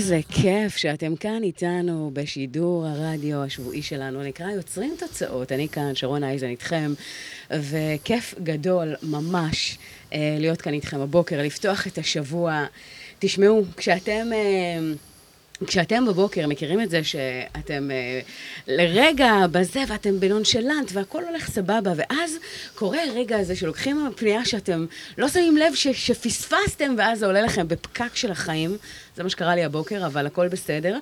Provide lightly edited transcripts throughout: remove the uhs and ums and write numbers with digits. איזה כיף שאתם כאן איתנו בשידור הרדיו השבועי שלנו, נקרא יוצרים תוצאות. אני כאן, שרון אייזן איתכם, וכיף גדול ממש להיות כאן איתכם הבוקר, לפתוח את השבוע. תשמעו, כשאתם בבוקר מכירים את זה שאתם לרגע בזה ואתם בנונשלנט והכל הולך סבבה, ואז קורה הרגע הזה שלוקחים הפנייה שאתם לא שמים לב שפספסתם, ואז זה עולה לכם בפקק של החיים. זה מה שקרה לי הבוקר, אבל הכל בסדר.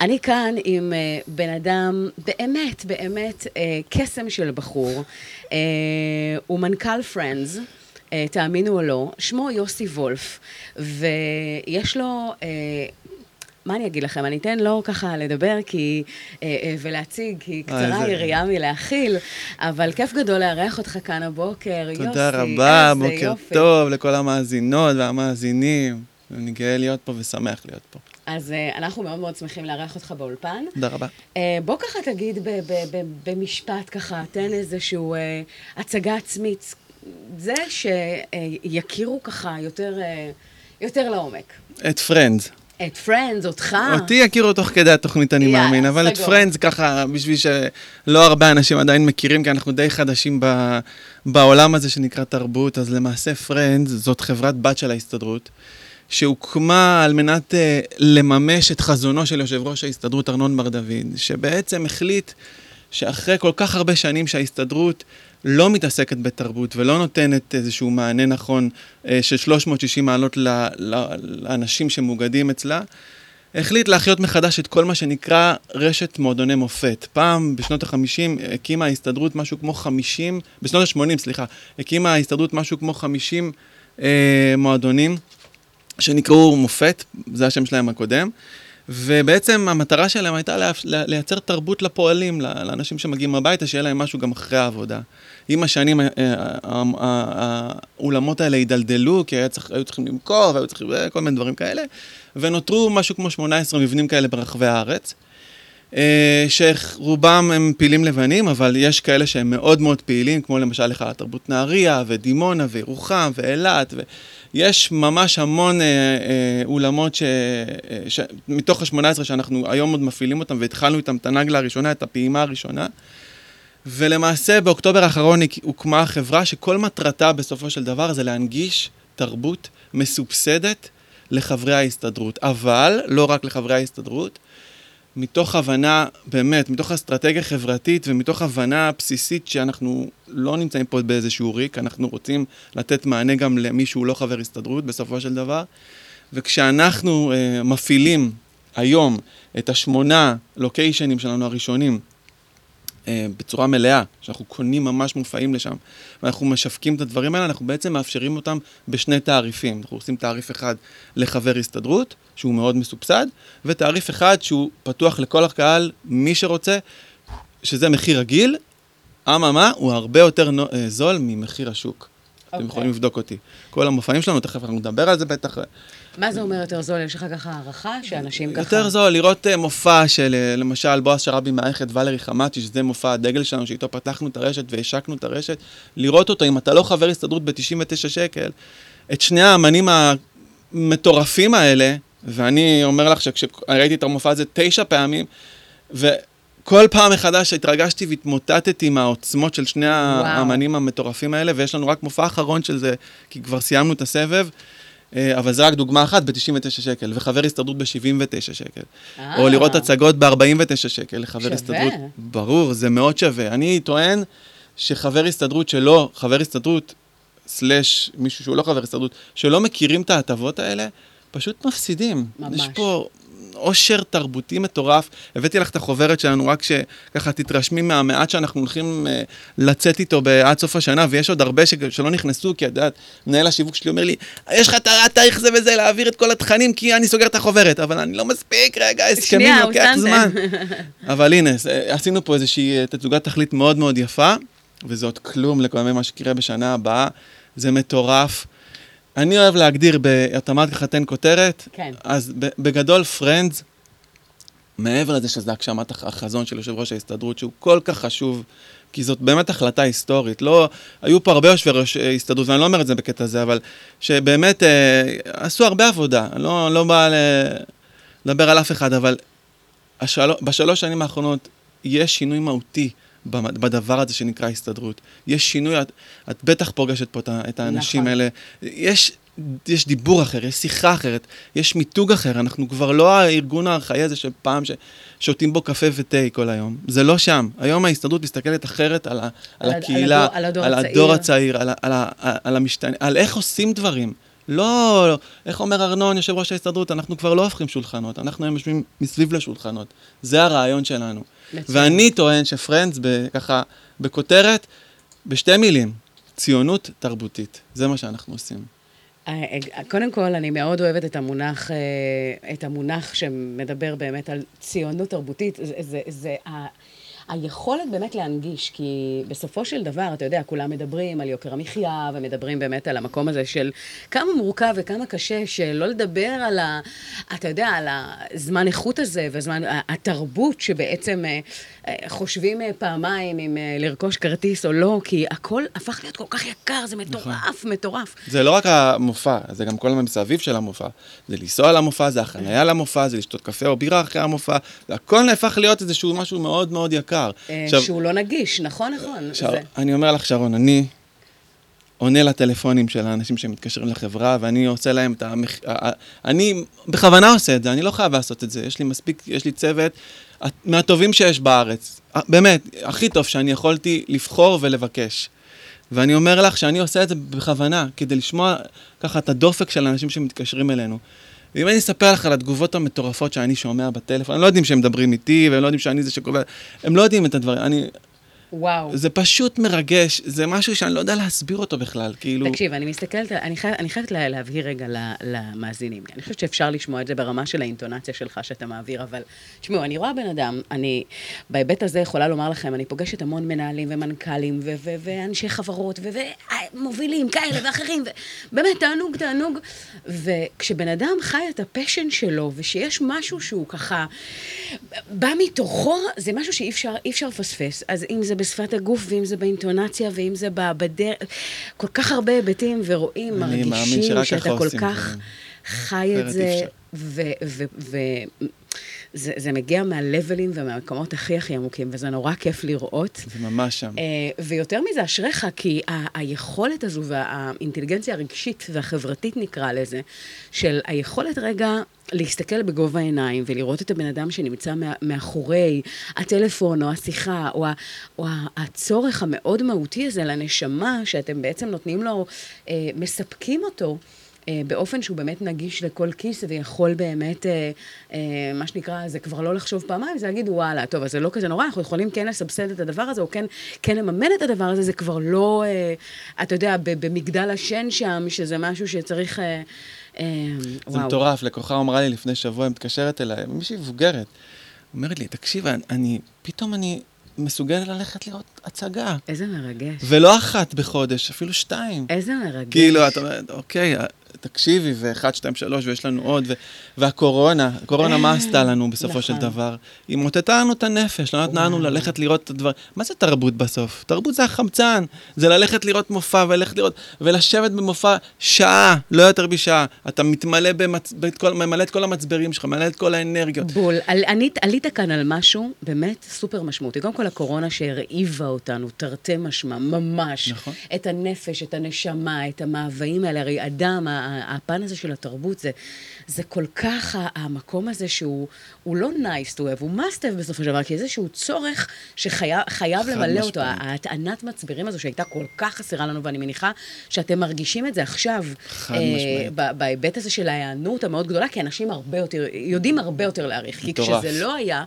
אני כאן עם בן אדם באמת, באמת קסם של בחור. הוא מנכ"ל Friends. תאמינו או לא, שמו יוסי וולף, ויש לו... מה אני אגיד לכם? אני אתן לו ככה לדבר ולהציג, כי קצרה יריעה מלהכיל, אבל כיף גדול לארח אותך כאן הבוקר, יוסי. תודה רבה, בוקר טוב לכל המאזינות והמאזינים. אני גאה להיות פה ושמח להיות פה. אז אנחנו מאוד מאוד שמחים לארח אותך באולפן. תודה רבה. בוא ככה תגיד במשפט ככה, תן איזשהו הצגה עצמית, זה שיכירו ככה יותר לעומק. את Friends. את Friends, אותך. אותי יכירו תוך כדי התוכנית, אני מאמין, אבל את Friends ככה, בשביל שלא הרבה אנשים עדיין מכירים, כי אנחנו די חדשים בעולם הזה שנקרא תרבות, אז למעשה Friends זאת חברת בת של ההסתדרות, שהוקמה על מנת לממש את חזונו של יושב ראש ההסתדרות ארנון בר דוד, שבעצם החליט שאחרי כל כך הרבה שנים שההסתדרות לא מתעסקת בתרבות ולא נותנת איזשהו מענה נכון של 360 מעלות לאנשים שמוגדים אצלה, החליט להחיות מחדש את כל מה שנקרא רשת מועדוני מופת. פעם בשנות ה-50 הקימה ההסתדרות משהו כמו 50, בשנות ה-80 סליחה, הקימה ההסתדרות משהו כמו 50 מועדונים שנקראו מופת, זה השם שלהם הקודם. ובעצם המטרה שלהם הייתה לייצר תרבות לפועלים, לאנשים שמגיעים הביתה, שיהיה להם משהו גם אחרי העבודה. עם השנים האולמות האלה ידלדלו, כי היו צריכים למכור, והיו צריכים כל מיני דברים כאלה, ונותרו משהו כמו 18 מבנים כאלה ברחבי הארץ, שרובם הם פעילים לבנים, אבל יש כאלה שהם מאוד מאוד פעילים, כמו למשל לך תרבות נהריה, ודימונה, וירוחם, ואילת, יש ממש המון אולמות מתוך ה-18 שאנחנו היום עוד מפעילים אותם, והתחלנו איתם את הנגלה הראשונה, את הפעימה הראשונה, ולמעשה באוקטובר האחרון הוקמה חברה שכל מטרתה בסופו של דבר זה להנגיש תרבות מסובסדת לחברי ההסתדרות, אבל לא רק לחברי ההסתדרות, מתוך הבנה, באמת, מתוך אסטרטגיה חברתית ומתוך הבנה בסיסית שאנחנו לא נמצאים פה באיזשהו ריק, אנחנו רוצים לתת מענה גם למי שהוא לא חבר הסתדרות בסופו של דבר. וכשאנחנו מפעילים היום את 8 לוקיישנים שלנו הראשונים בצורה מלאה, שאנחנו קונים ממש מופעים לשם, ואנחנו משווקים את הדברים האלה, אנחנו בעצם מאפשרים אותם בשני תעריפים. אנחנו עושים תעריף אחד לחבר הסתדרות, שהוא מאוד מסובסד, ותעריף אחד שהוא פתוח לכל הקהל, מי שרוצה, שזה מחיר רגיל, אממה, הוא הרבה יותר זול ממחיר השוק. אתם יכולים לבדוק אותי. כל המופעים שלנו, תכף אנחנו נדבר על זה בטח. מה זה אומר יותר זול? יש לך ככה הערכה שאנשים ככה... יותר זול, לראות מופע של למשל בועז שרבי מערכת ולרי חמתי, שזה מופע הדגל שלנו, שאיתו פתחנו את הרשת והשקנו את הרשת, לראות אותו, אם אתה לא חבר הסתדרות ב$99, את שני האמנים המטורפים האלה, ואני אומר לך שכשראיתי את המופע הזה 9 פעמים, כל פעם מחדש התרגשתי והתמוטטתי מהעוצמות של שני האמנים המטורפים האלה, ויש לנו רק מופע אחרון של זה, כי כבר סיימנו את הסבב, אבל זה רק דוגמה אחת ב$99, וחבר הסתדרות ב$79, או לראות הצגות ב$49, לחבר הסתדרות, ברור, זה מאוד שווה. אני טוען שחבר הסתדרות שלא, חבר הסתדרות, סלש מישהו שהוא לא חבר הסתדרות, שלא מכירים את ההטבות האלה, פשוט מפסידים. ממש. יש פה... עושר תרבותי מטורף. הבאתי לך את החוברת שלנו, רק שככה תתרשמי מהמעט שאנחנו הולכים לצאת איתו עד סוף השנה, ויש עוד הרבה שלא נכנסו, כי יודעת, מנהל השיווק שלי אומר לי, יש לך תאריך זה וזה, להעביר את כל התכנים, כי אני סוגר את החוברת, אבל אני לא מספיק, רגע, הסכמים לוקח זמן. אבל הנה, עשינו פה איזושהי תצוגת תכלית מאוד מאוד יפה, וזה עוד כלום לכל מה שקרה בשנה הבאה, זה מטורף. אני אוהב להגדיר, את אמרת ככה תן כותרת, כן. אז בגדול Friends, מעבר לזה שזה הגשמת החזון של יושב ראש ההסתדרות, שהוא כל כך חשוב, כי זאת באמת החלטה היסטורית, לא, היו פה הרבה יושבי ראש ההסתדרות, ואני לא אומר את זה בקטע הזה, אבל שבאמת עשו הרבה עבודה, אני לא בא לדבר על אף אחד, אבל בשלוש שנים האחרונות יש שינוי מהותי בדבר הזה שנקרא הסתדרות. יש שינוי, את בטח פוגשת פה את האנשים נכון. האלה. יש דיבור אחר, יש שיחה אחרת, יש מיתוג אחר. אנחנו כבר לא הארגון הארכאי הזה שפעם ששותים בו קפה ותה כל היום. זה לא שם. היום ההסתדרות מסתכלת אחרת על הקהילה, על הדור הצעיר, על המשתנה, על איך עושים דברים. לא, איך אומר ארנון, יושב ראש ההסתדרות, אנחנו כבר לא הופכים שולחנות, אנחנו היום יושבים מסביב לשולחנות. זה הרעיון שלנו. ואני טוען שפרנדס, ככה, בכותרת, בשתי מילים, ציונות תרבותית. זה מה שאנחנו עושים. קודם כל, אני מאוד אוהבת את המונח שמדבר באמת על ציונות תרבותית, זה היכולת באמת להנגיש, כי בסופו של דבר, אתה יודע, כולם מדברים על יוקר המחיה, ומדברים באמת על המקום הזה של כמה מורכב וכמה קשה, שלא לדבר על אתה יודע, על הזמן איכות הזה, והזמן, התרבות שבעצם חושבים פעמיים אם לרכוש כרטיס או לא, כי הכל הפך להיות כל כך יקר, זה מטורף, מטורף. זה לא רק המופע, זה גם כל המסביב של המופע. זה לנסוע למופע, זה החנייה למופע, זה לשתות קפה או בירה אחרי המופע, הכל הפך להיות איזשהו משהו מאוד מאוד יקר. שהוא לא נגיש, נכון. אני אומר לך, שרון, אני עונה לטלפונים של האנשים שמתקשרים לחברה, ואני עושה להם את אני בכוונה עושה את זה, אני לא חייב לעשות את זה. יש לי צוות מהטובים שיש בארץ. באמת, הכי טוב שאני יכולתי לבחור ולבקש. ואני אומר לך שאני עושה את זה בכוונה, כדי לשמוע ככה את הדופק של האנשים שמתקשרים אלינו. ואם אני אספר לך על התגובות המטורפות שאני שומע בטלפון, הם לא יודעים שהם מדברים איתי, והם לא יודעים שאני זה שקובע, הם לא יודעים את הדברים, וואו. זה פשוט מרגש, זה משהו שאני לא יודע להסביר אותו בכלל, כאילו... תקשיב, אני מסתכלת, אני חייבת להבהיר רגע למאזינים, אני חושבת שאפשר לשמוע את זה ברמה של האינטונציה שלך שאתה מעביר, אבל תשמעו, אני רואה בן אדם, אני בהיבט הזה יכולה לומר לכם, אני פוגשת המון מנהלים ומנכ"לים ואנשי חברות ומובילים כאלה ואחרים, באמת תענוג, וכשבן אדם חי את הפשן שלו, ושיש משהו שהוא ככה, בא מתוכו, זה משהו שאי אפשר פספס, אז אם זה בשפת הגוף, ואם זה באינטונציה, ואם זה בדרך, כל כך הרבה היבטים, ורואים, מרגישים שאתה כל כך חי את זה, זה מגיע מהלבלים ומהמקומות הכי הכי עמוקים, וזה נורא כיף לראות. זה ממש שם. ויותר מזה אשריך, כי היכולת הזו, והאינטליגנציה הרגשית והחברתית נקרא לזה, של היכולת רגע להסתכל בגובה העיניים, ולראות את הבן אדם שנמצא מאחורי הטלפון, או השיחה, או הצורך המאוד מהותי הזה לנשמה, שאתם בעצם נותנים לו, מספקים אותו, באופן שהוא באמת נגיש לכל כיס, ויכול באמת, מה שנקרא, זה כבר לא לחשוב פעמיים, זה להגיד, וואלה, טוב, אז זה לא כזה נורא, אנחנו יכולים כן לסבסד את הדבר הזה, או כן לממן את הדבר הזה, זה כבר לא, אתה יודע, במגדל השן שם, שזה משהו שצריך, זה מטורף, לקוחה אמרה לי לפני שבוע, היא מתקשרת אליי, מישהי מבוגרת, אומרת לי, תקשיב, פתאום אני מסוגלת ללכת לראות הצגה. איזה מרגש. ולא אחת בחודש, אפילו שתיים. איזה מרגש. כאילו, את אומרת, אוקיי, תקשיבי, ואחת, שתיים, שלוש, ויש לנו עוד, והקורונה מה עשתה לנו בסופו של דבר? היא מוטטה לנו את הנפש, לא נתנה לנו ללכת לראות את הדבר. מה זה תרבות בסוף? תרבות זה החמצן, זה ללכת לראות מופע, ולשבת במופע שעה, לא יותר בשעה. אתה ממלא את כל המצברים שלך, ממלא את כל האנרגיות. בול, עלית כאן על משהו באמת סופר משמעותי. קודם כל, הקורונה שהרעיבה אותנו, תרתי משמע, ממש, את הנפש, את הנשמה, את המאוויים האלה, הרי אדם, הפן הזה של התרבות, זה כל כך המקום הזה שהוא לא nice to have, הוא must have בסופו של דבר, כי איזשהו צורך שחייב למלא אותו. הטענת מצברים הזו שהייתה כל כך חסרה לנו, ואני מניחה שאתם מרגישים את זה עכשיו, בהיבט הזה של ההיענות המאוד גדולה, כי אנשים הרבה יותר, יודעים הרבה יותר להעריך, כי כשזה לא היה,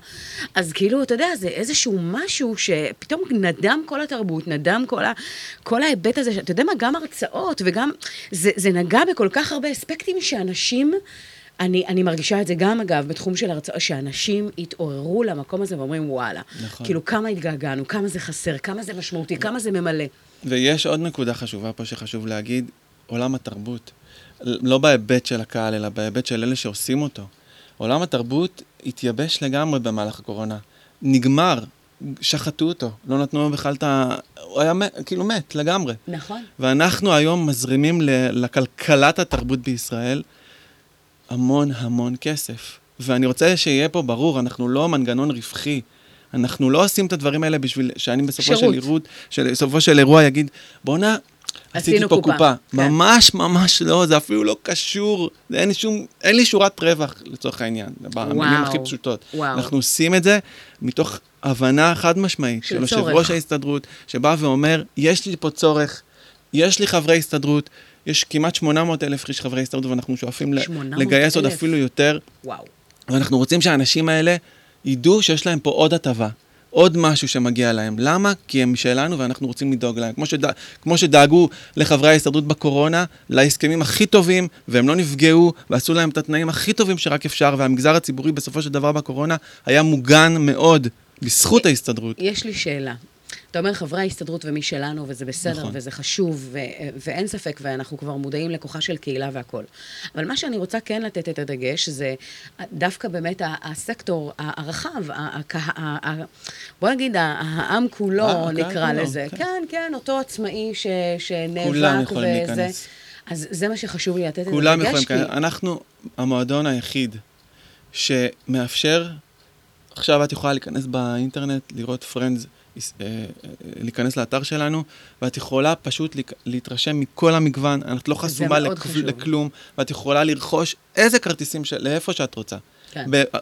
אז כאילו, אתה יודע, זה איזשהו משהו שפתאום נדם כל התרבות, נדם כל ההיבט הזה, אתה יודע מה, גם הרצאות, וגם, זה נגע בכל כך הרבה אספקטים שאנשים, אני מרגישה את זה גם אגב, בתחום של הרצאה, שאנשים התעוררו למקום הזה ואומרים וואלה. נכון. כאילו כמה התגעגענו, כמה זה חסר, כמה זה משמעותי, כמה זה ממלא. ויש עוד נקודה חשובה פה שחשוב להגיד, עולם התרבות, לא בהיבט של הקהל, אלא בהיבט של אלה שעושים אותו. עולם התרבות התייבש לגמרי במהלך הקורונה. נגמר. שחטו אותו, לא נתנו בכלל את הוא היה כאילו מת לגמרי. נכון. ואנחנו היום מזרימים לכלכלת התרבות בישראל המון כסף. ואני רוצה שיהיה פה ברור, אנחנו לא מנגנון רווחי, אנחנו לא עושים את הדברים האלה בשביל שאני בסופו של אירוע יגיד, בונה, עשיתי פה קופה. ממש ממש לא, זה אפילו לא קשור, אין לי שורת רווח לצורך העניין, במילים הכי פשוטות. אנחנו עושים את זה מתוך הבנה חד משמעית, של יושב ראש ההסתדרות, שבא ואומר, יש לי פה צורך, יש לי חברי הסתדרות, יש כמעט 800,000 חברי הסתדרות, ואנחנו שואפים לגייס עוד אפילו יותר. ואנחנו רוצים שהאנשים האלה ידעו שיש להם פה עוד הטבה, עוד משהו שמגיע להם. למה? כי הם שלנו ואנחנו רוצים לדאוג להם. כמו שדאגו לחברי ההסתדרות בקורונה, להסכמים הכי טובים, והם לא נפגעו, ועשו להם את התנאים הכי טובים שרק אפשר, והמגזר הציבורי בסופו של דבר בקורונה היה מוגן מאוד בזכות ההסתדרות. יש לי שאלה. אתה אומר חברי ההסתדרות ומי שלנו, וזה בסדר, נכון. וזה חשוב, ואין ספק, ואנחנו כבר מודעים לכוחה של קהילה והכל. אבל מה שאני רוצה כן לתת את הדגש, זה דווקא באמת הסקטור הרחב, בוא נגיד, העם כולו נקרא לזה. כן, כן, אותו עצמאי שנאבק. כולם יכולים להיכנס. אז זה מה שחשוב לי לתת את הדגש. כולם יכולים להיכנס. אנחנו המועדון היחיד שמאפשר, עכשיו את יכולה להיכנס באינטרנט, לראות Friends, להיכנס לאתר שלנו, ואת יכולה פשוט להתרשם מכל המגוון, את לא חסומה לכלום, ואת יכולה לרכוש איזה כרטיסים לאיפה שאת רוצה.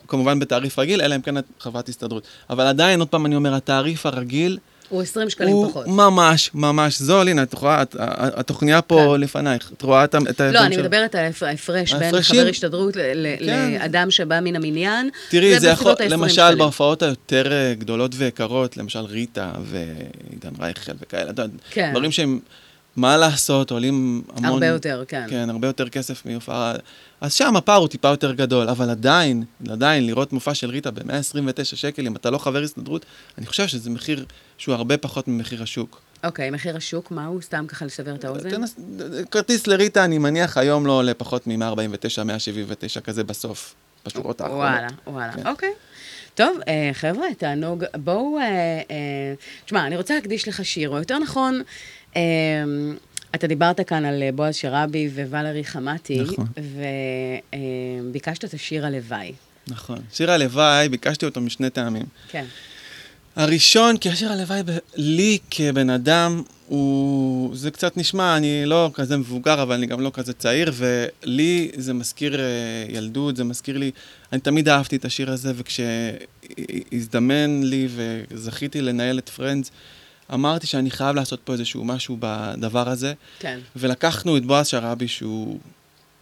כמובן בתעריף רגיל, אלא אם כן את חברת הסתדרות. אבל עדיין, עוד פעם אני אומר, התעריף הרגיל הוא 20 שקלים פחות. הוא ממש, ממש זול. הנה, את רואה, התוכניה פה לפנייך. את רואה את היתון שלו. לא, אני מדברת על ההפרש בין חבר הסתדרות לאדם שבא מן המניין. תראי, זה יכול, למשל, בהופעות היותר גדולות ויקרות, למשל ריטה ועידן רייכל וכאלה, דברים שהם, מה לעשות, עולים המון. הרבה יותר, כן. כן, הרבה יותר כסף מיופעה. אז שם הפער הוא טיפה יותר גדול, אבל עדיין, לראות מופע של ריטה ב-129 שקל, אם אתה לא חבר הסתדרות, אני חושב שזה מחיר שהוא הרבה פחות ממחיר השוק. אוקיי, מחיר השוק, מהו? סתם ככה לסבר את האוזן? כרטיס לריטה, אני מניח, היום לא עולה פחות מ-149, 179, כזה בסוף, בשורות האחרונות. וואלה, וואלה, אוקיי. טוב, חבר'ה, תענוג, בואו, תשמע, אני רוצה להקדיש לך שיר, או יותר נכון, אתה דיברת כאן על בועז שרבי וולרי חמתי, נכון. וביקשת את השיר הלוואי. נכון. שיר הלוואי, ביקשתי אותו משני טעמים. כן. הראשון, כי השיר הלוואי לי כבן אדם, הוא... זה קצת נשמע, אני לא כזה מבוגר, אבל אני גם לא כזה צעיר, ולי זה מזכיר ילדות, זה מזכיר לי... אני תמיד אהבתי את השיר הזה, וכשהזדמן לי וזכיתי לנהל את Friends, אמרתי שאני חייב לעשות פה איזשהו משהו בדבר הזה. כן. ולקחנו את בועז שרבי, שהוא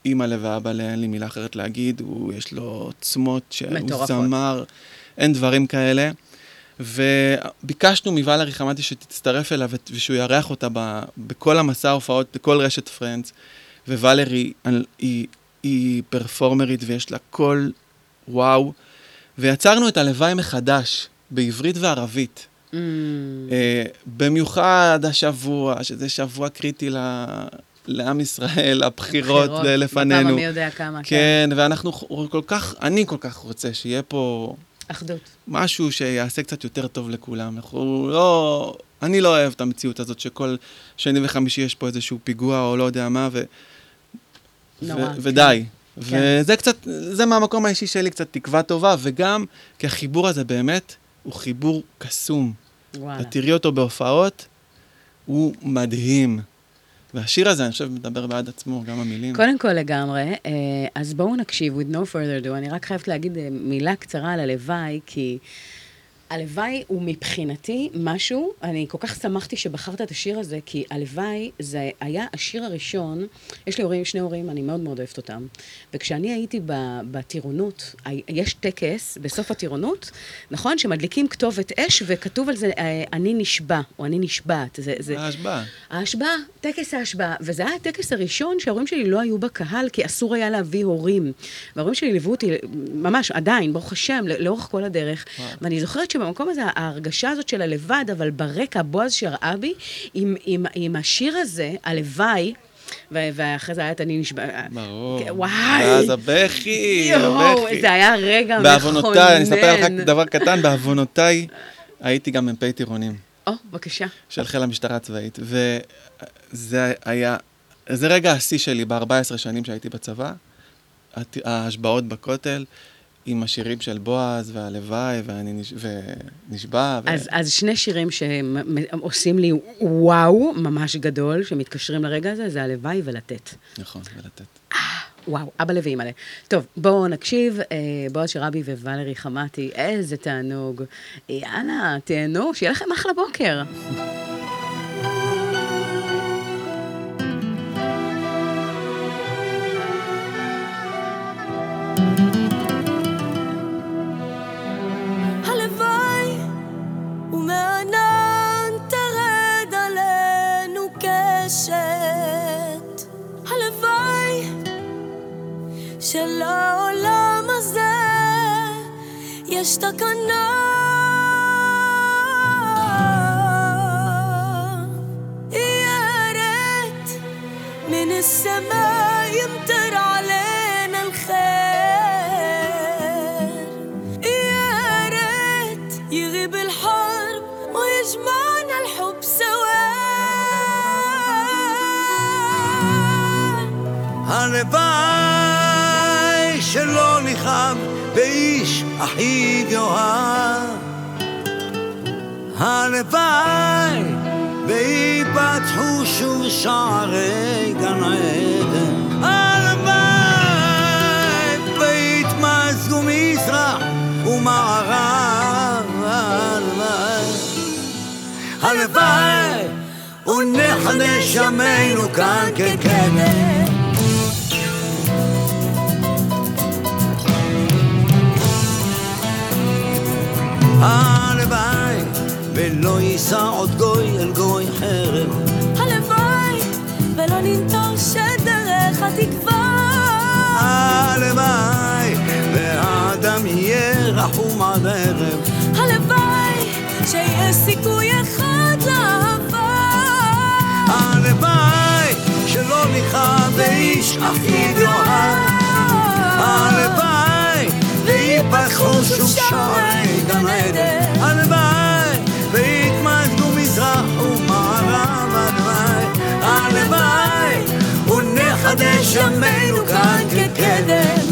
אימא לבאבא, אין לי מילה אחרת להגיד, יש לו עצמות שהוא זמר, אין דברים כאלה. וביקשנו מבלרי חמתי שתצטרף אליו ושהוא יארח אותה בכל המסע ההופעות, בכל רשת Friends. ווולרי היא פרפורמרית ויש לה קול וואו. ויצרנו את הלוואי מחדש, בעברית וערבית. במיוחד השבוע, שזה שבוע קריטי לעם ישראל, הבחירות לפנינו. בפעם מי יודע כמה. כן, ואנחנו כל כך, אני כל כך רוצה שיהיה פה... אחדות. משהו שיעשה קצת יותר טוב לכולם. אני לא אוהב את המציאות הזאת שכל שני וחמישי יש פה איזשהו פיגוע או לא יודע מה, ודי. וזה קצת, זה מהמקום האישי שלי קצת תקווה טובה, וגם כי החיבור הזה באמת הוא חיבור קסום. תראי אותו בהופעות, הוא מדהים. והשיר הזה, אני חושב, מדבר בעד עצמו, גם המילים. קודם כל לגמרי, אז בואו נקשיב, with no further do, אני רק חייבת להגיד מילה קצרה על הלוואי, כי הלוואי הוא מבחינתי משהו, אני כל כך שמחתי שבחרת את השיר הזה, כי הלוואי זה היה השיר הראשון, יש לי הורים, שני הורים, אני מאוד מאוד אוהבת אותם, וכשאני הייתי בטירונות, יש טקס בסוף הטירונות, נכון, שמדליקים כתובת אש, וכתוב על זה, אני נשבע, או אני נשבעת. ההשבעה. ההשבעה, טקס ההשבעה, וזה היה הטקס הראשון שההורים שלי לא היו בקהל, כי אסור היה להביא הורים, וההורים שלי ליוו אותי, ממש עדיין, ברוך השם, לאורך כל הדרך, ואני זוכרת במקום הזה, ההרגשה הזאת של הלבד, אבל ברקע, בועז שרעבי, עם השיר הזה, הלוואי, ואחרי זה היה את אני נשבע... ברור. וואי. אז הבכי, הבכי. זה היה רגע מכונן. בעוונותיי, אני אספר לך דבר קטן, בעוונותיי הייתי גם מפי טירונים. או, בבקשה. של חיל המשטרה הצבאית, וזה היה... זה רגע השיא שלי, ב-14 שנים שהייתי בצבא, ההשבעות בכותל, עם השירים של בועז והלוואי ונשבע. אז שני שירים שעושים לי וואו ממש גדול, שמתקשרים לרגע הזה, זה הלוואי ולתת. נכון, ולתת. וואו, אבא לוי מלא. טוב, בואו נקשיב, בועז שרבי וולרי חמתי, איזה תענוג. יאללה, תהנו, שיהיה לכם אחלה בוקר. של העולם הזה יש תקנה, היא הרת מן הסמיים תרעלן על חיר, היא הרת יריב الحرب ויג'מן الحب سوا הלוואי שלא ניחם באיש הכי יאהב, הלוואי ויפתחו שוב שערי גן עדן, הלוואי ויתמזגו מזרח ומערב, הלוואי הלוואי ונחנה שמנו כאן ככנר. הלוואי ולא יישא עוד גוי אל גוי חרב, הלוואי ולא ננטור שדרך התקווה, הלוואי והאדם יהיה רחום עד ערב, הלוואי שיהיה סיכוי אחד לאהבה, הלוואי שלא ניחא באיש הכי גדולה, הלוואי ויפתחו שוב שערי גן עדן, הלוואי ויתמזגו מזרח ומערב, הלוואי הלוואי ונחדש ימינו כאן כקדם.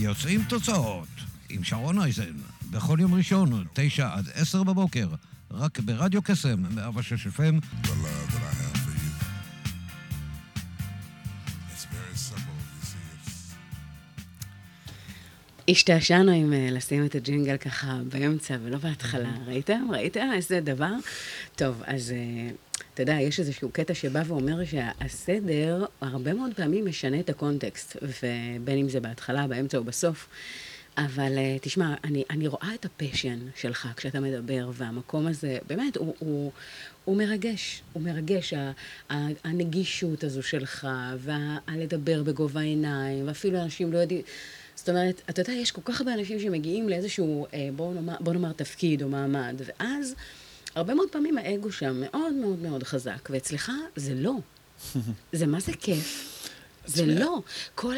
יוצאים תוצאות עם שרון אייזן בכל יום ראשון 9-10 בבוקר רק ברדיו קסם 106 FM. השתעשענו עם לשים את הג'ינגל ככה באמצע ולא בהתחלה, ראיתם? ראיתם איזה דבר? טוב, אז אתה יודע, יש איזשהו קטע שבא ואומר שהסדר הרבה מאוד פעמים משנה את הקונטקסט, ובין אם זה בהתחלה, באמצע או בסוף, אבל תשמע, אני רואה את הפשן שלך כשאתה מדבר, והמקום הזה, באמת, הוא מרגש, הוא מרגש, הנגישות הזו שלך, והלדבר בגובה עיניים, ואפילו אנשים לא יודעים, זאת אומרת, אתה יודע, יש כל כך הרבה אנשים שמגיעים לאיזשהו, בוא נאמר, תפקיד או מעמד, ואז הרבה מאוד פעמים האגו שם מאוד מאוד מאוד חזק, ואצלך זה לא. זה מה זה כיף? זה לא. כל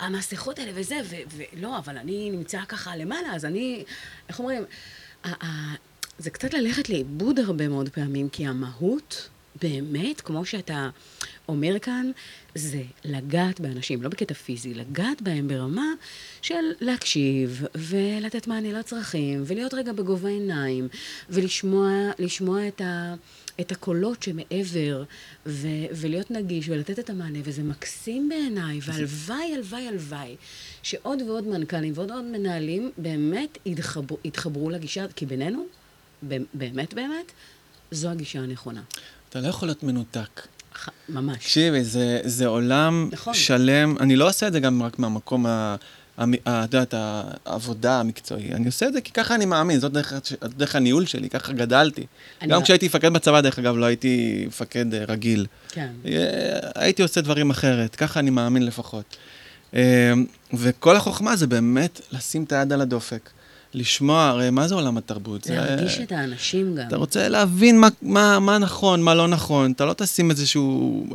המסכות האלה וזה, ולא, אבל אני נמצא ככה למעלה, אז אני, איך אומרים, זה קצת ללכת לאיבוד הרבה מאוד פעמים, כי המהות באמת, כמו שאתה אומר כאן, זה לגעת באנשים, לא בקטע פיזי, לגעת בהם ברמה של להקשיב ולתת מענה לצרכים ולהיות רגע בגובה עיניים ולשמוע את הקולות שמעבר ולהיות נגיש ולתת את המענה, וזה מקסים בעיניי, והלוואי, הלוואי, הלוואי, שעוד ועוד מנכ"לים ועוד מנהלים באמת יתחברו לגישה, כי בינינו, באמת, באמת, זו הגישה הנכונה. אתה לא יכול להיות מנותק. ממש. תקשיבי, זה עולם שלם. אני לא עושה את זה גם רק מהמקום העבודה המקצועי. אני עושה את זה כי ככה אני מאמין. זאת דרך הניהול שלי, ככה גדלתי. גם כשהייתי מפקד בצבא, דרך אגב, לא הייתי מפקד רגיל. כן. הייתי עושה דברים אחרת. ככה אני מאמין לפחות. וכל החוכמה זה באמת לשים את היד על הדופק. לשמוע, הרי מה זה עולם התרבות? להרגיש את האנשים גם. אתה רוצה להבין מה נכון, מה לא נכון. אתה לא תשים איזשהו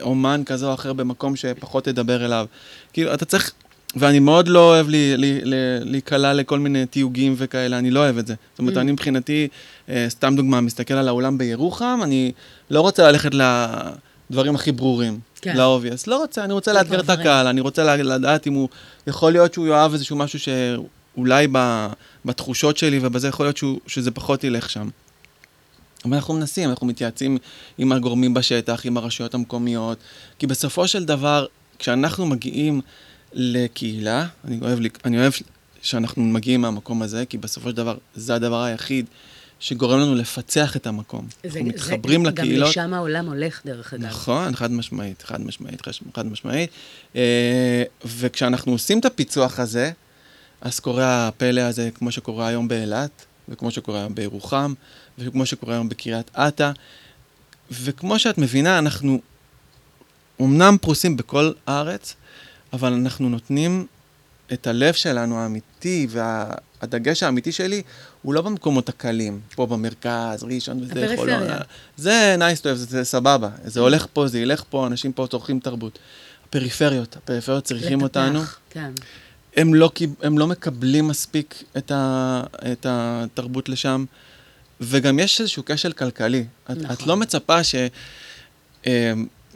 אומן כזה או אחר במקום שפחות תדבר אליו. כאילו, אתה צריך, ואני מאוד לא אוהב להיקלע לכל מיני תיוגים וכאלה, אני לא אוהב את זה. זאת אומרת, אני מבחינתי, סתם דוגמה, מסתכל על העולם בירוחם, אני לא רוצה ללכת לדברים הכי ברורים. לאובייס. לא רוצה, אני רוצה לאתגר את הקהל, אני רוצה לדעת אם הוא, יכול להיות שהוא יאהב איזשהו משהו אולי בתחושות שלי, ובזה יכול להיות שזה פחות ילך שם. אבל אנחנו מנסים, אנחנו מתייעצים עם הגורמים בשטח, עם הרשויות המקומיות, כי בסופו של דבר, כשאנחנו מגיעים לקהילה, אני אוהב שאנחנו מגיעים מהמקום הזה, כי בסופו של דבר, זה הדבר היחיד שגורם לנו לפצח את המקום. אנחנו מתחברים לקהילות. גם לשם העולם הולך דרך אגב. נכון, חד משמעית. וכשאנחנו עושים את הפיצוח הזה, אז קורה הפלא הזה כמו שקורה היום באילת, וכמו שקורה היום בירוחם, וכמו שקורה היום בקריית אתא, וכמו שאת מבינה, אנחנו אמנם פרוסים בכל הארץ, אבל אנחנו נותנים את הלב שלנו האמיתי, והדגש האמיתי שלי הוא לא במקומות הקלים, פה במרכז, ראשון וזה יכול לא. זה nice to have, זה סבבה, זה הולך פה, זה ילך פה, אנשים פה צורכים תרבות. הפריפריות צריכים אותנו. כן. הם לא מקבלים מספיק את התרבות לשם, וגם יש איזשהו כשל כלכלי. נכון. את לא מצפה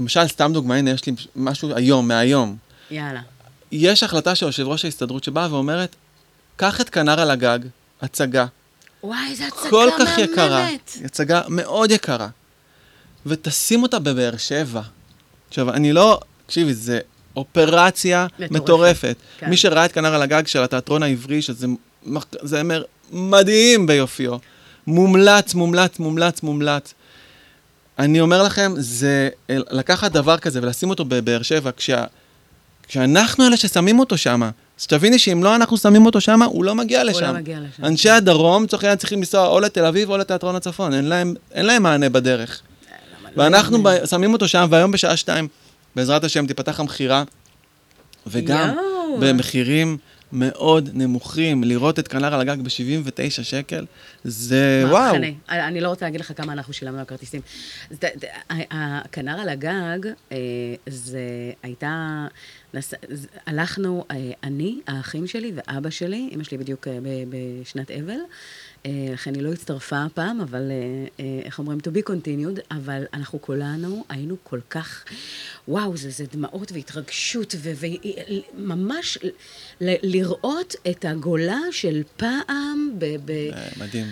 למשל, סתם דוגמה, הנה, יש לי משהו מהיום. יאללה. יש החלטה של יושב ראש ההסתדרות שבאה ואומרת, קח את כנר על הגג, הצגה. וואי, זו הצגה כל כך יקרה. הצגה מאוד יקרה. ותשים אותה בבאר שבע. עכשיו, תקשיבי, זה אופרציה מטורפת. מי שראה את כנר על הגג של התיאטרון העברי, שזה זמר מדהים ביופיו. מומלץ. אני אומר לכם, זה לקחת דבר כזה ולשים אותו בבאר שבע, כשאנחנו אלה ששמים אותו שמה. אז תביני שאם לא אנחנו שמים אותו שמה, הוא לא מגיע לשם. אנשי הדרום צריכים לנסוע או לתל אביב או לתיאטרון הצפון. אין להם מענה בדרך. ואנחנו שמים אותו שם, והיום בשעה 2:00, בעזרת השם תיפתח המחירה, וגם במחירים מאוד נמוכים, לראות את כנר על הגג ב-79 שקל, זה וואו. אני לא רוצה להגיד לך כמה אנחנו שילמנו הכרטיסים. הכנר על הגג, זה הייתה, הלכנו, אני, האחים שלי ואבא שלי, אמא שלי בדיוק בשנת אבל, לכן היא לא הצטרפה הפעם, אבל איך אומרים, to be continued, אבל אנחנו כולנו היינו כל כך, וואו, זה דמעות והתרגשות, וממש לראות את הגולה של פעם. מדהים.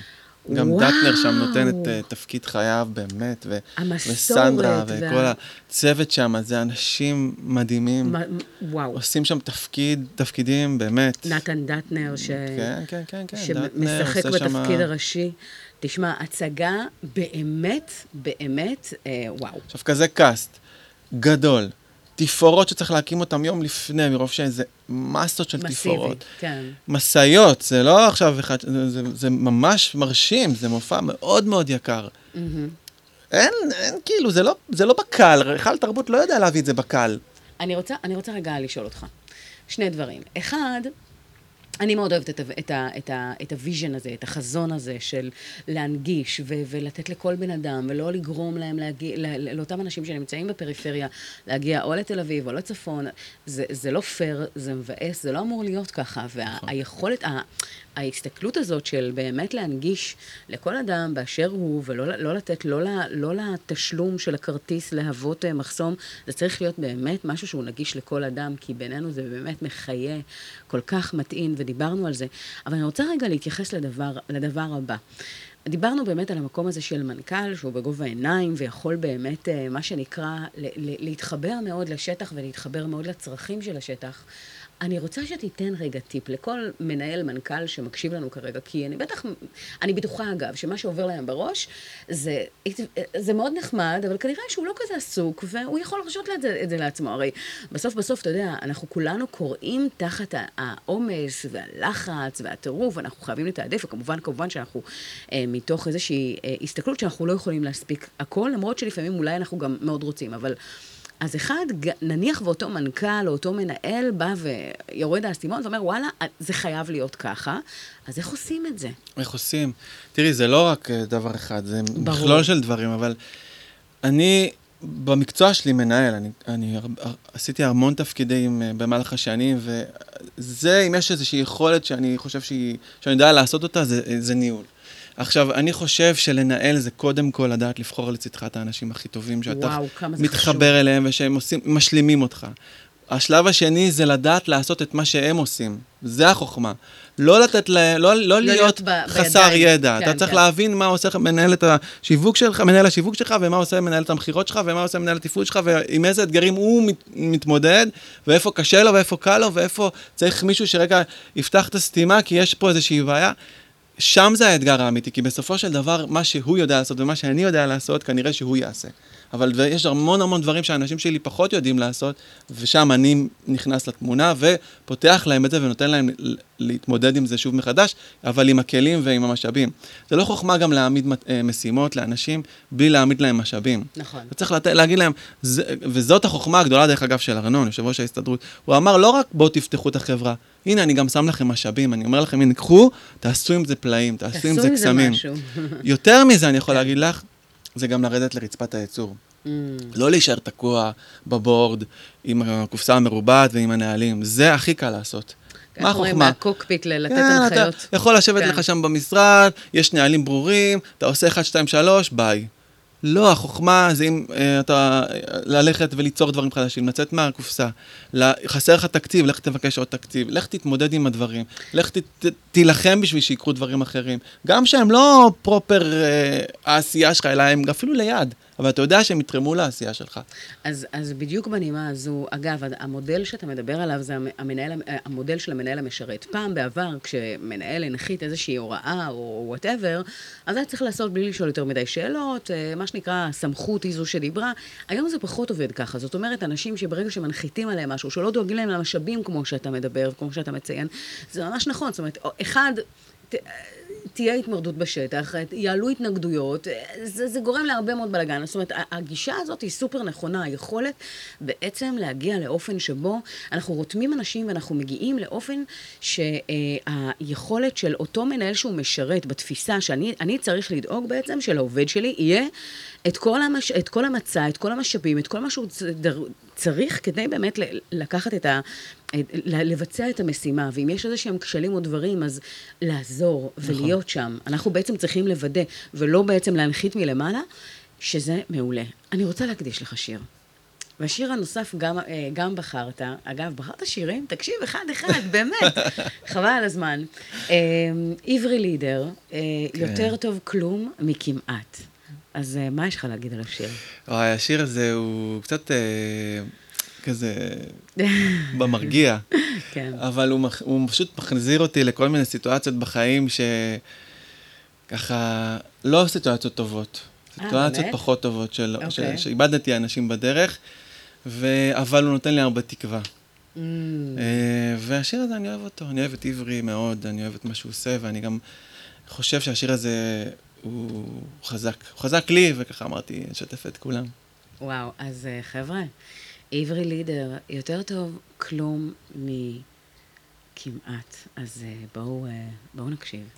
גם דטנר שם נותנת תפקיד חייו באמת, וסנדרה וכל הצוות שם, זה אנשים מדהימים. וואו. עושים שם תפקידים באמת. נתן דטנר שמשחק בתפקיד הראשי. תשמע, הצגה באמת, וואו. עכשיו כזה קאסט, גדול. תפאורות שצריך להקים אותם יום לפני, מרוב שזה מסות של תפאורות. כן. מסעיות, זה לא עכשיו אחד, זה ממש מרשים, זה מופע מאוד מאוד יקר. אין, כאילו, זה לא בקל, ריחל תרבות לא יודע להביא את זה בקל. אני רוצה רגע לשאול אותך. שני דברים. אחד, אני מאוד אוהבת את הוויז'ן הזה, את החזון הזה של להנגיש ולתת לכל בן אדם, ולא לגרום להם להגיע, לאותם אנשים שנמצאים בפריפריה, להגיע או לתל אביב או לצפון. זה לא פייר, זה מבאס, זה לא אמור להיות ככה. והיכולת, ההסתכלות הזאת של באמת להנגיש לכל אדם באשר הוא, ולא לתת, לא לתשלום של הכרטיס להוות מחסום, זה צריך להיות באמת משהו שהוא נגיש לכל אדם, כי בינינו זה באמת מחיה כל כך מתאים, ודיברנו על זה. אבל אני רוצה רגע להתייחס לדבר הבא. דיברנו באמת על המקום הזה של מנכ"ל, שהוא בגובה העיניים, ויכול באמת, מה שנקרא, להתחבר מאוד לשטח, ולהתחבר מאוד לצרכים של השטח. אני רוצה שתיתן רגע טיפ לכל מנהל מנכ"ל שמקשיב לנו כרגע, כי אני בטוחה אגב, שמה שעובר להם בראש, זה מאוד נחמד, אבל כנראה שהוא לא כזה עסוק, והוא יכול לחשות את זה לעצמו. הרי בסוף, אתה יודע, אנחנו כולנו קוראים תחת העומס, והלחץ, והטירוף, אנחנו חייבים לתעדף, וכמובן שאנחנו מתוך איזושהי הסתכלות שאנחנו לא יכולים להספיק הכל, למרות שלפעמים אולי אנחנו גם מאוד רוצים, אבל... אז אחד, נניח ואותו מנכ"ל או אותו מנהל בא ויורד האסימון ואומר, וואלה, זה חייב להיות ככה, אז איך עושים את זה? איך עושים? תראי, זה לא רק דבר אחד, זה מכלול של דברים, אבל אני, במקצוע שלי מנהל, אני עשיתי המון תפקידים במהלך השנים, וזה, אם יש איזושהי יכולת שאני חושב שאני יודע לעשות אותה, זה ניהול. עכשיו, אני חושב שלנהל זה קודם כל לדעת לבחור לצדך את האנשים הכי טובים, שאתה מתחבר אליהם ושהם משלימים אותך. השלב השני זה לדעת לעשות את מה שהם עושים. זה החוכמה. לא לתת להם, לא להיות חסר ידע. אתה צריך להבין מה עושה מנהלת השיווק שלך, מנהל השיווק שלך, ומה עושה מנהלת המחירות שלך, ומה עושה מנהל התפעול שלך, ועם איזה אתגרים הוא מתמודד, ואיפה קשה לו, ואיפה קל לו, ואיפה צריך מישהו שרגע יפתח את הסתימה, כי יש פה איזושהי בעיה. שם זה האתגר האמיתי, כי בסופו של דבר, מה שהוא יודע לעשות ומה שאני יודע לעשות, כנראה שהוא יעשה. אבל יש המון המון דברים שהאנשים שלי פחות יודעים לעשות, ושם אני נכנס לתמונה ופותח להם את זה ונותן להם להתמודד עם זה שוב מחדש, אבל עם הכלים ועם המשאבים. זה לא חוכמה גם להעמיד משימות לאנשים בלי להעמיד להם משאבים. נכון. צריך להגיד להם, וזאת החוכמה הגדולה דרך אגב של ארנון, יושב ראש ההסתדרות. הוא אמר, לא רק בוא תפתחו את החברה, הנה אני גם שם לכם משאבים, אני אומר לכם, הנה קחו, תעשו עם זה פלאים, תעשו עם זה קסמים. יותר מזה אני יכול להגיד לך, זה גם לרדת לרצפת הייצור. לא להישאר תקוע בבורד עם הקופסה המרובעת ועם הנהלים. זה הכי קל לעשות. מה החוכמה? מהקוקפיט לתת הנחיות. אתה יכול לשבת לך שם במשרד, יש נהלים ברורים, אתה עושה 1, 2, 3, ביי. לא, החוכמה זה אם אתה ללכת וליצור דברים חדשים, לצאת מהקופסה, חסר לך תקציב, לך תבקש עוד תקציב, לך תתמודד עם הדברים, לך תילחם בשביל שיקרו דברים אחרים, גם שהם לא פרופר העשייה שלך, אלא הם אפילו ליד. אבל אתה יודע שהם יתרמו לעשייה שלך. אז בדיוק בנימה הזו, אגב, המודל שאתה מדבר עליו זה המודל של המנהל המשרת. פעם בעבר, כשמנהל הנחית איזושהי הוראה או וואטאבר, אז היה צריך לעשות בלי לשאול יותר מדי שאלות, מה שנקרא, סמכות היא זו שדיברה. היום זה פחות עובד ככה. זאת אומרת, אנשים שברגע שמנחיתים עליהם משהו, שלא דואגים להם למשאבים כמו שאתה מדבר, כמו שאתה מציין, זה ממש נכון. זאת אומרת, אחד... תהיה התמרדות בשטח, יעלו התנגדויות, זה גורם להרבה מאוד בלגן. זאת אומרת, הגישה הזאת היא סופר נכונה, היכולת בעצם להגיע לאופן שבו אנחנו רותמים אנשים ואנחנו מגיעים לאופן שהיכולת של אותו מנהל שהוא משרת בתפיסה, שאני צריך לדאוג בעצם של העובד שלי, יהיה את כל המצע, את כל המשאבים, את כל מה שהוא צריך כדי באמת לקחת לבצע את המשימה, ואם יש איזה שהם כשלים או דברים, אז לעזור ולהיות שם. אנחנו בעצם צריכים לוודא, ולא בעצם להנחית מלמעלה, שזה מעולה. אני רוצה להקדיש לך שיר. והשיר הנוסף גם בחרת, אגב, בחרת שירים? תקשיב אחד, באמת. חבל על הזמן. עברי לידר, יותר טוב כלום מכמעט. אז מה יש לך להגיד על השיר? השיר הזה הוא קצת... כזה במרגיע, אבל הוא פשוט מחזיר אותי לכל מיני סיטואציות בחיים שככה, לא סיטואציות טובות, סיטואציות פחות טובות שאיבדתי אנשים בדרך, אבל הוא נותן לי הרבה תקווה. והשיר הזה אני אוהב אותו, אני אוהב את עברי מאוד, אני אוהב את מה שהוא עושה, ואני גם חושב שהשיר הזה הוא חזק, הוא חזק לי, וככה אמרתי, נשתף את כולם. וואו, אז חבר'ה, עברי לידר, יותר טוב כלום כמעט, אז בואו נקשיב.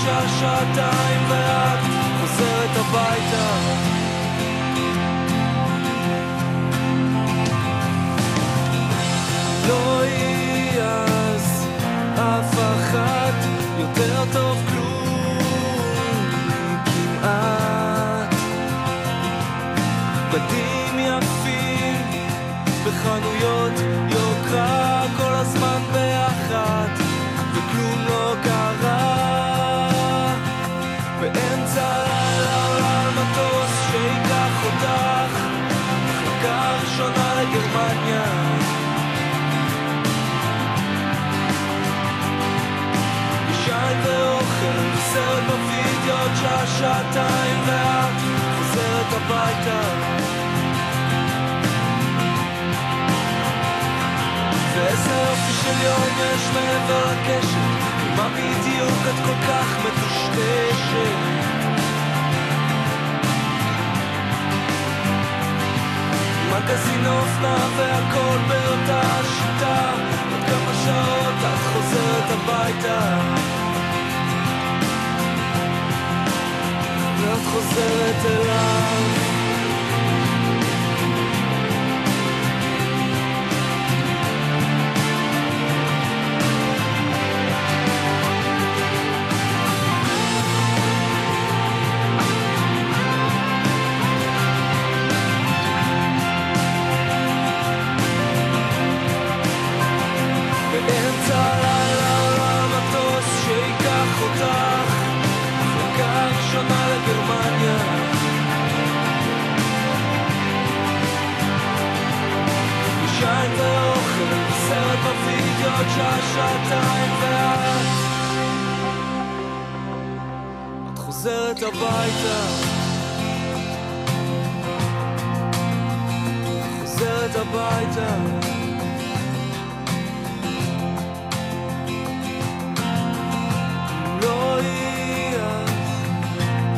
שעתיים ואת חוזרת הביתה ואיזה אופי של יום יש מעבר הקשת ומה בדיוק את כל כך מטושטשת מגזין אופנה והכל באותה השיטה עוד כמה שעות את חוזרת הביתה את חוזרת אליו באמצע הלילה עולה מטוס שיקח אותך מחלקה ראשונה גרמניה נשאר ואוכל סרט בפידיות שעתיים ואת חוזרת הביתה חוזרת הביתה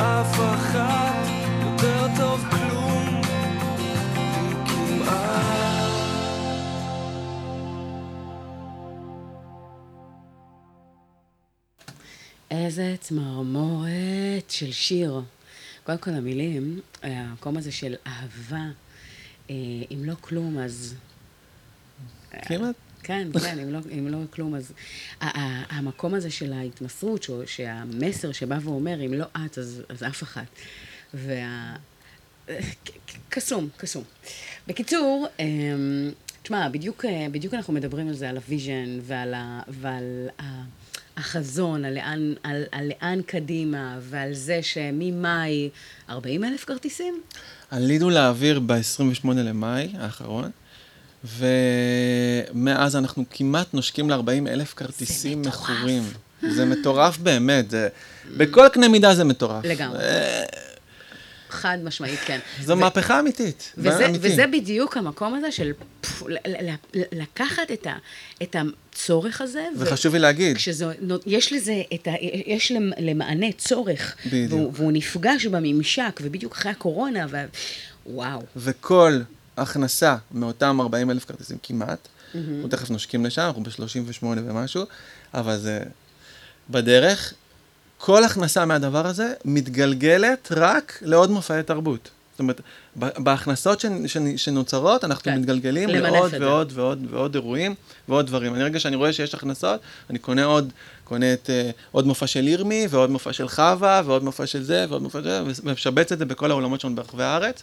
אף אחת יותר טוב כלום כמעט. איזה צמרמורת של שיר. קודם כל המילים, המקום הזה של אהבה, אם לא כלום אז... כמעט? כן, כן, אם לא כלום, אז המקום הזה של ההתמסרות, שהמסר שבא ואומר, אם לא את, אז אף אחת. קסום, קסום. בקיצור, תשמע, בדיוק אנחנו מדברים על זה, על הוויז'ן ועל החזון, על לאן קדימה, ועל זה שממאי 40,000 כרטיסים? עלינו לאוויר ב-28 למאי האחרון. ומאז אנחנו כמעט נושקים ל-40,000 כרטיסים מכורים. זה מטורף באמת. בכל קנה מידה זה מטורף. לגמרי. חד משמעית, כן. זו מהפכה אמיתית. וזה בדיוק המקום הזה של לקחת את הצורך הזה. וחשוב לי להגיד. יש למענה צורך. והוא נפגש בממשק, ובדיוק אחרי הקורונה. וואו. וכל... הכנסה מאותם 40,000 כרטיסים כמעט, אנחנו תכף נושקים לשם, אנחנו ב-38 ומשהו, אבל זה בדרך, כל הכנסה מהדבר הזה מתגלגלת רק לעוד מופעי תרבות. זאת אומרת, בהכנסות שנוצרות, אנחנו מתגלגלים לעוד ועוד ועוד ועוד אירועים ועוד דברים. אני רגע שאני רואה שיש הכנסות, אני קונה עוד, קונה את עוד מופע של ירמי, ועוד מופע של חווה, ועוד מופע של זה, ועוד מופע של זה, ומשבץ את זה בכל העולמות שלנו ברחבי הארץ.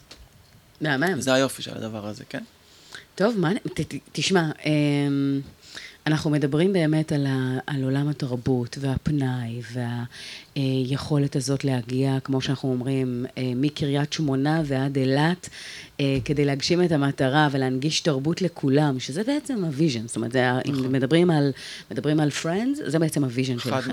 זה היופי של הדבר הזה, כן? טוב, תשמע, אנחנו מדברים באמת על עולם התרבות והפנאי והיכולת הזאת להגיע, כמו שאנחנו אומרים, מקריית שמונה ועד אילת, כדי להגשים את המטרה ולהנגיש תרבות לכולם, שזה בעצם הוויז'ן. זאת אומרת, אם מדברים על Friends, זה בעצם הוויז'ן שלכם.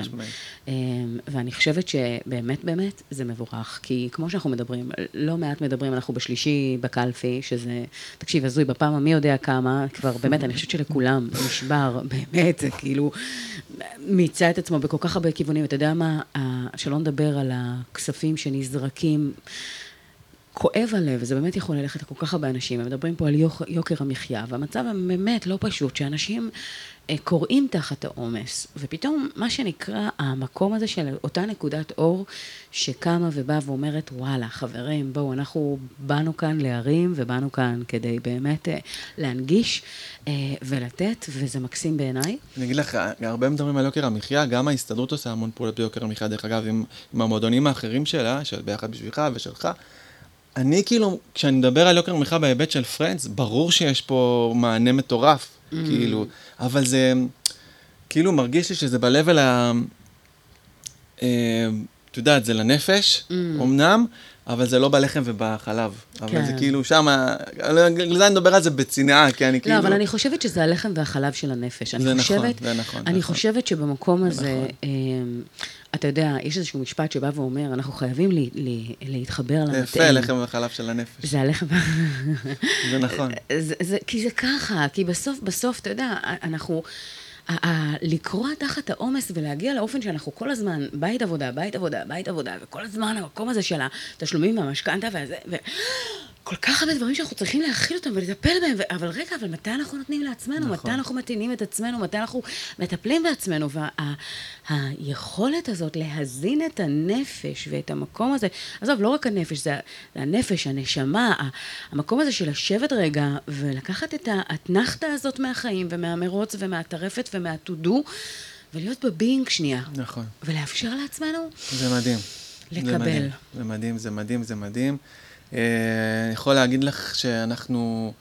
ואני חושבת שבאמת, באמת, זה מבורך. כי כמו שאנחנו מדברים, לא מעט מדברים, אנחנו בשלישי, בקלפי, שזה, תקשיב, הזוי, בפעם המי יודע כמה, כבר באמת, אני חושבת שלכולם נשבר, באמת, כאילו, מיצא את עצמו בכל כך הרבה כיוונים. אתה יודע מה, שלא נדבר על הכספים שנזרקים, כואב הלב, זה באמת יכול ללכת כל כך הרבה אנשים, הם מדברים פה על יוקר המחיה, והמצב באמת לא פשוט, שאנשים קוראים תחת העומס, ופתאום מה שנקרא המקום הזה של אותה נקודת אור, שקמה ובאה ואומרת, וואלה, חברים, בואו, אנחנו באנו כאן להרים, ובאנו כאן כדי באמת להנגיש ולתת, וזה מקסים בעיניי. אני אגיד לך, הרבה מדברים על יוקר המחיה, גם ההסתדרות עושה המון פעולות ביוקר המחיה, דרך אגב, עם המועדונים האחרים שלה, של ביחד בשבילך ושלך, אני כאילו, כשאני מדבר על יוקר המחיה בהיבט של פרנדס, ברור שיש פה מענה מטורף, כאילו, אבל זה, כאילו מרגיש לי שזה בלבל ה... את יודעת, זה לנפש, אמנם, אבל זה לא בלחם ובחלב. אבל זה כאילו שם, לזה אני מדבר על זה בצנעה, כי אני כאילו... לא, אבל אני חושבת שזה הלחם והחלב של הנפש. זה נכון, זה נכון. אני חושבת שבמקום הזה... אתה יודע, יש איזשהו משפט שבא ואומר, אנחנו חייבים להתחבר למטען. זה יפה, לחם וחלב של הנפש. זה הלחם... זה נכון. כי זה ככה, כי בסוף, אתה יודע, אנחנו... לקרוע תחת העומס ולהגיע לאופן שאנחנו כל הזמן, בית עבודה, בית עבודה, בית עבודה, וכל הזמן המקום הזה של התשלומים והמשכנתא וזה, וכל כך הרבה דברים שאנחנו צריכים להכיל אותם ולטפל בהם, אבל רגע, אבל מתי אנחנו נותנים לעצמנו? מתי אנחנו מתינים את עצמנו? מתי אנחנו מטפלים בעצמנו? והיכולת הזאת להזין את הנפש ואת המקום הזה, עזוב, לא רק הנפש, זה הנפש, הנשמה, המקום הזה של לשבת רגע ולקחת את התנחתה הזאת מהחיים ומהמרוץ ומהטרפת ומהתודו, ולהיות בבינג שנייה. נכון. ולאפשר לעצמנו... זה מדהים. לקבל. זה מדהים, זה מדהים, זה מדהים. אני יכול להגיד לך שאנחנו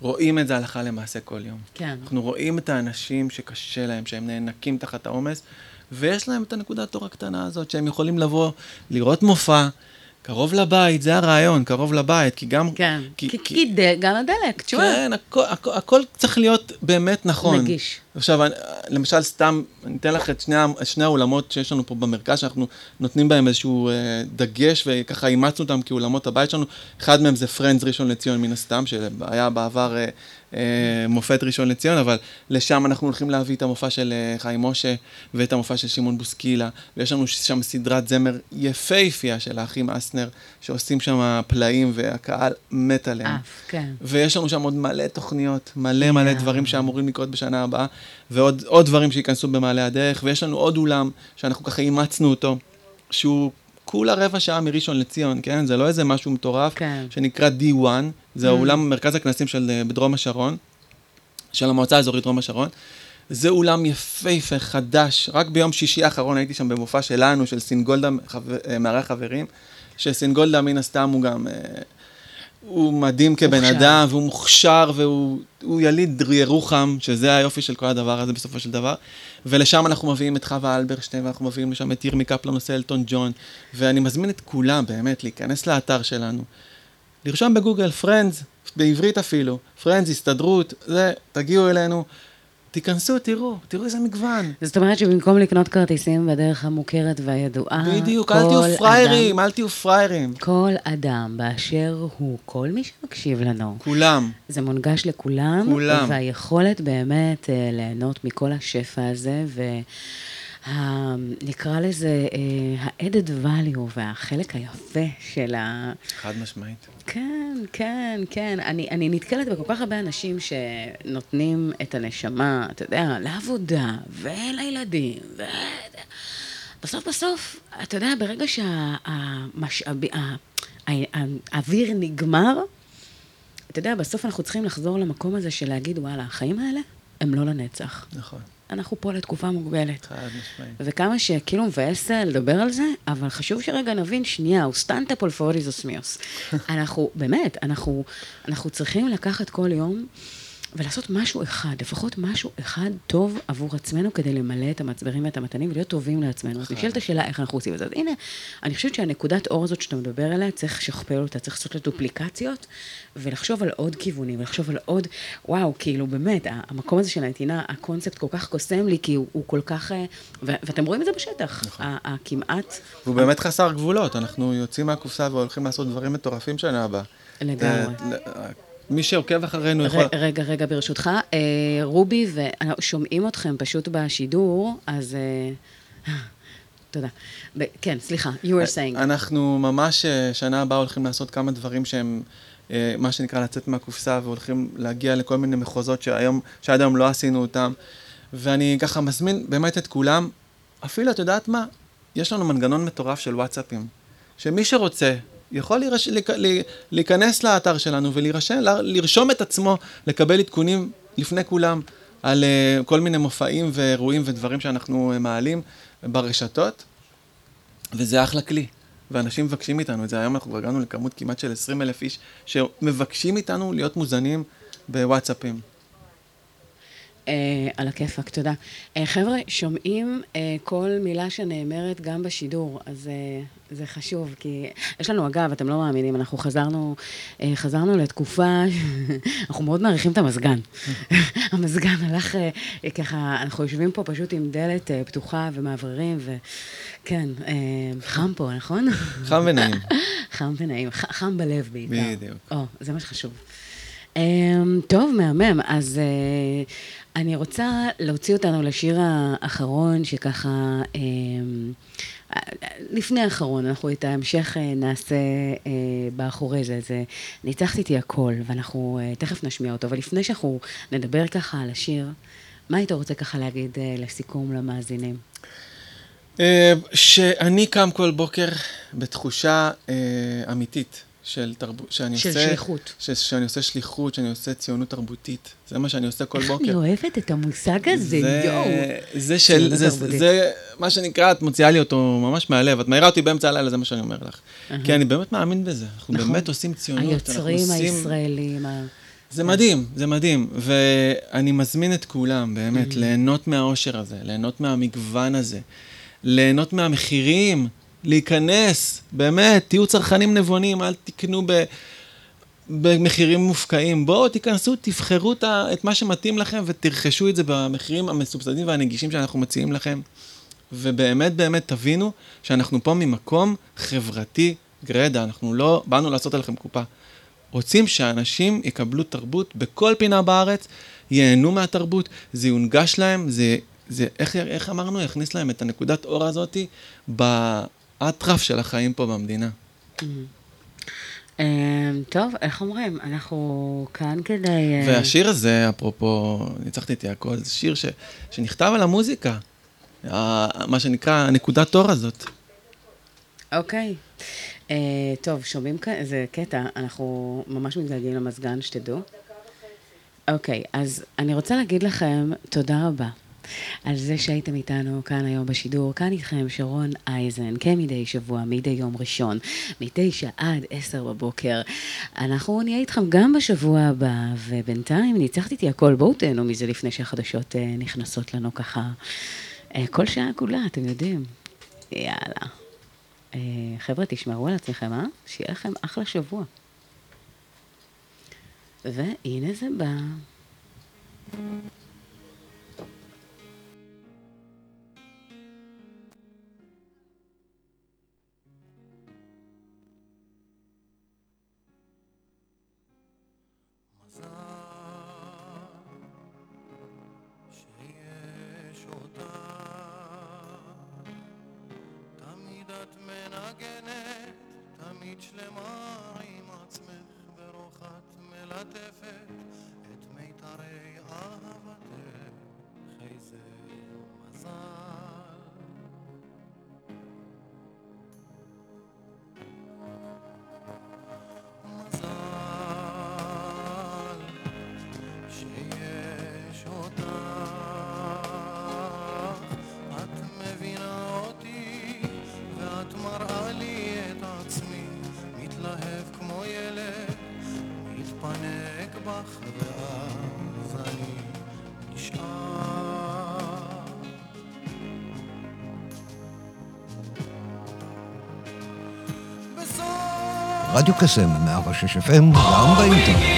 רואים את זה הלכה למעשה כל יום. כן. אנחנו רואים את האנשים שקשה להם, שהם נאנקים תחת העומס, ויש להם את הנקודת אור הקטנה הזאת, שהם יכולים לבוא, לראות מופע, קרוב לבית, זה הרעיון, קרוב לבית, כי גם... כן, כי גם הדלק, תשמע. כן, הכל צריך להיות באמת נכון. נגיש. עכשיו, למשל, סתם, אני אתן לך את שני העולמות שיש לנו פה במרכז, שאנחנו נותנים בהם איזשהו דגש, וככה אימצנו אותם כעולמות הבית שלנו. אחד מהם זה פרנדס ראשון לציון מן הסתם, שהיה בעבר מופת ראשון לציון, אבל לשם אנחנו הולכים להביא את המופע של חיים משה, ואת המופע של שימון בוסקילה, ויש לנו שם סדרת זמר יפהפייה של האחים אסנר, שעושים שם פלאים, והקהל מת עליהם. כן. ויש לנו שם עוד מלא תוכניות, מלא מלא דברים שאמורים לקרות בשנה הבאה, ועוד דברים שייכנסו במעלה הדרך, ויש לנו עוד אולם שאנחנו ככה אימצנו אותו, שהוא כולה רבע שעה מראשון לציון, כן? זה לא איזה משהו מטורף, שנקרא D1, זה האולם, מרכז הכנסים בדרום השרון, של המועצה האזורית דרום השרון, זה אולם יפהפה, חדש, רק ביום שישי האחרון הייתי שם במופע שלנו, של סינגולדה, מערי חברים, שסינגולדה מן הסתם הוא גם... הוא מדהים כבן אדם, והוא מוכשר, והוא יליד ירוחם, שזה היופי של כל הדבר הזה בסופו של דבר. ולשם אנחנו מביאים את חווה אלברשטיין, ואנחנו מביאים לשם את ירמי קפלן, עושה אלטון ג'ון, ואני מזמין את כולם באמת להיכנס לאתר שלנו. לרשום בגוגל, פרנדס, בעברית אפילו, פרנדס, הסתדרות, זה, תגיעו אלינו, תיכנסו, תראו איזה מגוון. זאת אומרת שבמקום לקנות כרטיסים בדרך המוכרת והידועה, בדיוק, אל תהיו פריירים. כל אדם באשר הוא, כל מי שמקשיב לנו. כולם. זה מונגש לכולם. כולם. והיכולת באמת ליהנות מכל השפע הזה, נקרא לזה ה-added value והחלק היפה של ה... חד משמעית. כן, כן, כן. אני נתקלת בכל כך הרבה אנשים שנותנים את הנשמה, אתה יודע, לעבודה ולילדים. בסוף, אתה יודע, ברגע שהמשאבי... האוויר נגמר, אתה יודע, בסוף אנחנו צריכים לחזור למקום הזה של להגיד, וואלה, החיים האלה הם לא לנצח. נכון. אנחנו פה לתקופה מוגבלת. חד משמעית. וכמה שכאילו מבאס לדבר על זה, אבל חשוב שרגע נבין, שנייה, הוא סטנטה פולפוריזוס מיוס. אנחנו, באמת, אנחנו צריכים לקחת כל יום, ולעשות משהו אחד, לפחות משהו אחד טוב עבור עצמנו, כדי למלא את המצברים ואת המתנים, ולהיות טובים לעצמנו. אז נשאלת השאלה איך אנחנו עושים את זה. אז הנה, אני חושבת שהנקודת אור הזאת שאתה מדבר עליה, צריך שכפל אותה, צריך לעשות לדופליקציות, ולחשוב על עוד כיוונים, ולחשוב על עוד, וואו, כאילו באמת, המקום הזה של הנתינה, הקונספט כל כך קוסם לי, כי הוא כל כך, ואתם רואים את זה בשטח, הכמעט... הוא באמת חסר גבולות, אנחנו יוצאים מהקופסה והולכים לעשות דברים מטורפים שנה הבאה. לגמרי. מי שעוקב אחרינו יכול... רגע, ברשותך. רובי, שומעים אתכם פשוט בשידור, אז... תודה. כן, סליחה, you were saying. אנחנו ממש שנה הבאה הולכים לעשות כמה דברים שהם, מה שנקרא, לצאת מהקופסה, והולכים להגיע לכל מיני מחוזות שעד היום לא עשינו אותם. ואני ככה מזמין באמת את כולם, אפילו, את יודעת מה? יש לנו מנגנון מטורף של וואטסאפים, שמי שרוצה... יכול להיכנס לאתר שלנו ולרשום את עצמו, לקבל עדכונים לפני כולם על כל מיני מופעים ואירועים ודברים שאנחנו מעלים ברשתות, וזה אחלה כלי. ואנשים מבקשים איתנו את זה. היום אנחנו הגענו לכמות כמעט של 20,000 איש שמבקשים איתנו להיות מוזנים בוואטסאפים. על הכיפק, תודה. חבר'ה, שומעים כל מילה שנאמרת גם בשידור, אז זה חשוב, כי יש לנו, אגב, אתם לא מאמינים, אנחנו חזרנו לתקופה, אנחנו מאוד מעריכים את המזגן. המזגן הלך ככה, אנחנו יושבים פה פשוט עם דלת פתוחה ומעברים, וכן, חם פה, נכון? חם ונעים. חם ונעים, חם בלב בעיקר. בדיוק. זה מה שחשוב. טוב, מהמם. אז אני רוצה להוציא אותנו לשיר האחרון, שככה, לפני האחרון, אנחנו את ההמשך נעשה באחורי זה. זה ניצחת איתי הכל, ואנחנו תכף נשמיע אותו. אבל לפני שאנחנו נדבר ככה על השיר, מה היית רוצה ככה להגיד לסיכום למאזינים? שאני קם כל בוקר בתחושה אמיתית. של תרבות, שאני עושה שליחות, שאני עושה ציונות תרבותית. זה מה שאני עושה כל בוקר. אני אוהבת את המושג הזה, יואו. זה מה שנקרא, את מוציאה לי אותו ממש מהלב. את מעירה אותי באמצע הלילה, זה מה שאני אומר לך. כי אני באמת מאמין בזה. אנחנו באמת עושים ציונות. היוצרים הישראלים. זה מדהים, זה מדהים. ואני מזמין את כולם, באמת, ליהנות מהאושר הזה, ליהנות מהמגוון הזה, ליהנות מהמחירים, להיכנס, באמת, תהיו צרכנים נבונים, אל תקנו במחירים מופקעים. בואו, תיכנסו, תבחרו את מה שמתאים לכם ותרכשו את זה במחירים המסובסדים והנגישים שאנחנו מציעים לכם. ובאמת, באמת, תבינו שאנחנו פה ממקום חברתי גרדה. אנחנו לא באנו לעשות עליכם קופה. רוצים שאנשים יקבלו תרבות בכל פינה בארץ, ייהנו מהתרבות, זה יונגש להם, זה איך אמרנו, יכניס להם את הנקודת אור הזאת האטרף של החיים פה במדינה. טוב, איך אומרים? אנחנו כאן כדי... והשיר הזה, אפרופו, ניצחתי איתי הכל, זה שיר שנכתב על המוזיקה. מה שנקרא, הנקודת אור הזאת. אוקיי. טוב, שומעים איזה קטע, אנחנו ממש מתגלגלים למזגן, שתדעו. אוקיי, אז אני רוצה להגיד לכם תודה רבה. על זה שהייתם איתנו כאן היום בשידור, כאן איתכם שרון אייזן, כמדי שבוע, מדי יום ראשון, מ9 עד 10 בבוקר. אנחנו נהיה איתכם גם בשבוע הבא, ובינתיים ניצחת איתי הכל, בואו תהנו מזה לפני שהחדשות נכנסות לנו ככה. כל שעה כולה, אתם יודעים. יאללה. חבר'ה, תשמרו על עצמכם, אה? שיהיה לכם אחלה שבוע. והנה זה בא. שלמה עם עצמך ברוחת מלטפת את מיתרי אהבתך, איזה מזל. ואז אני נשאר רדיו קסם 106 FM גם באינטרנט.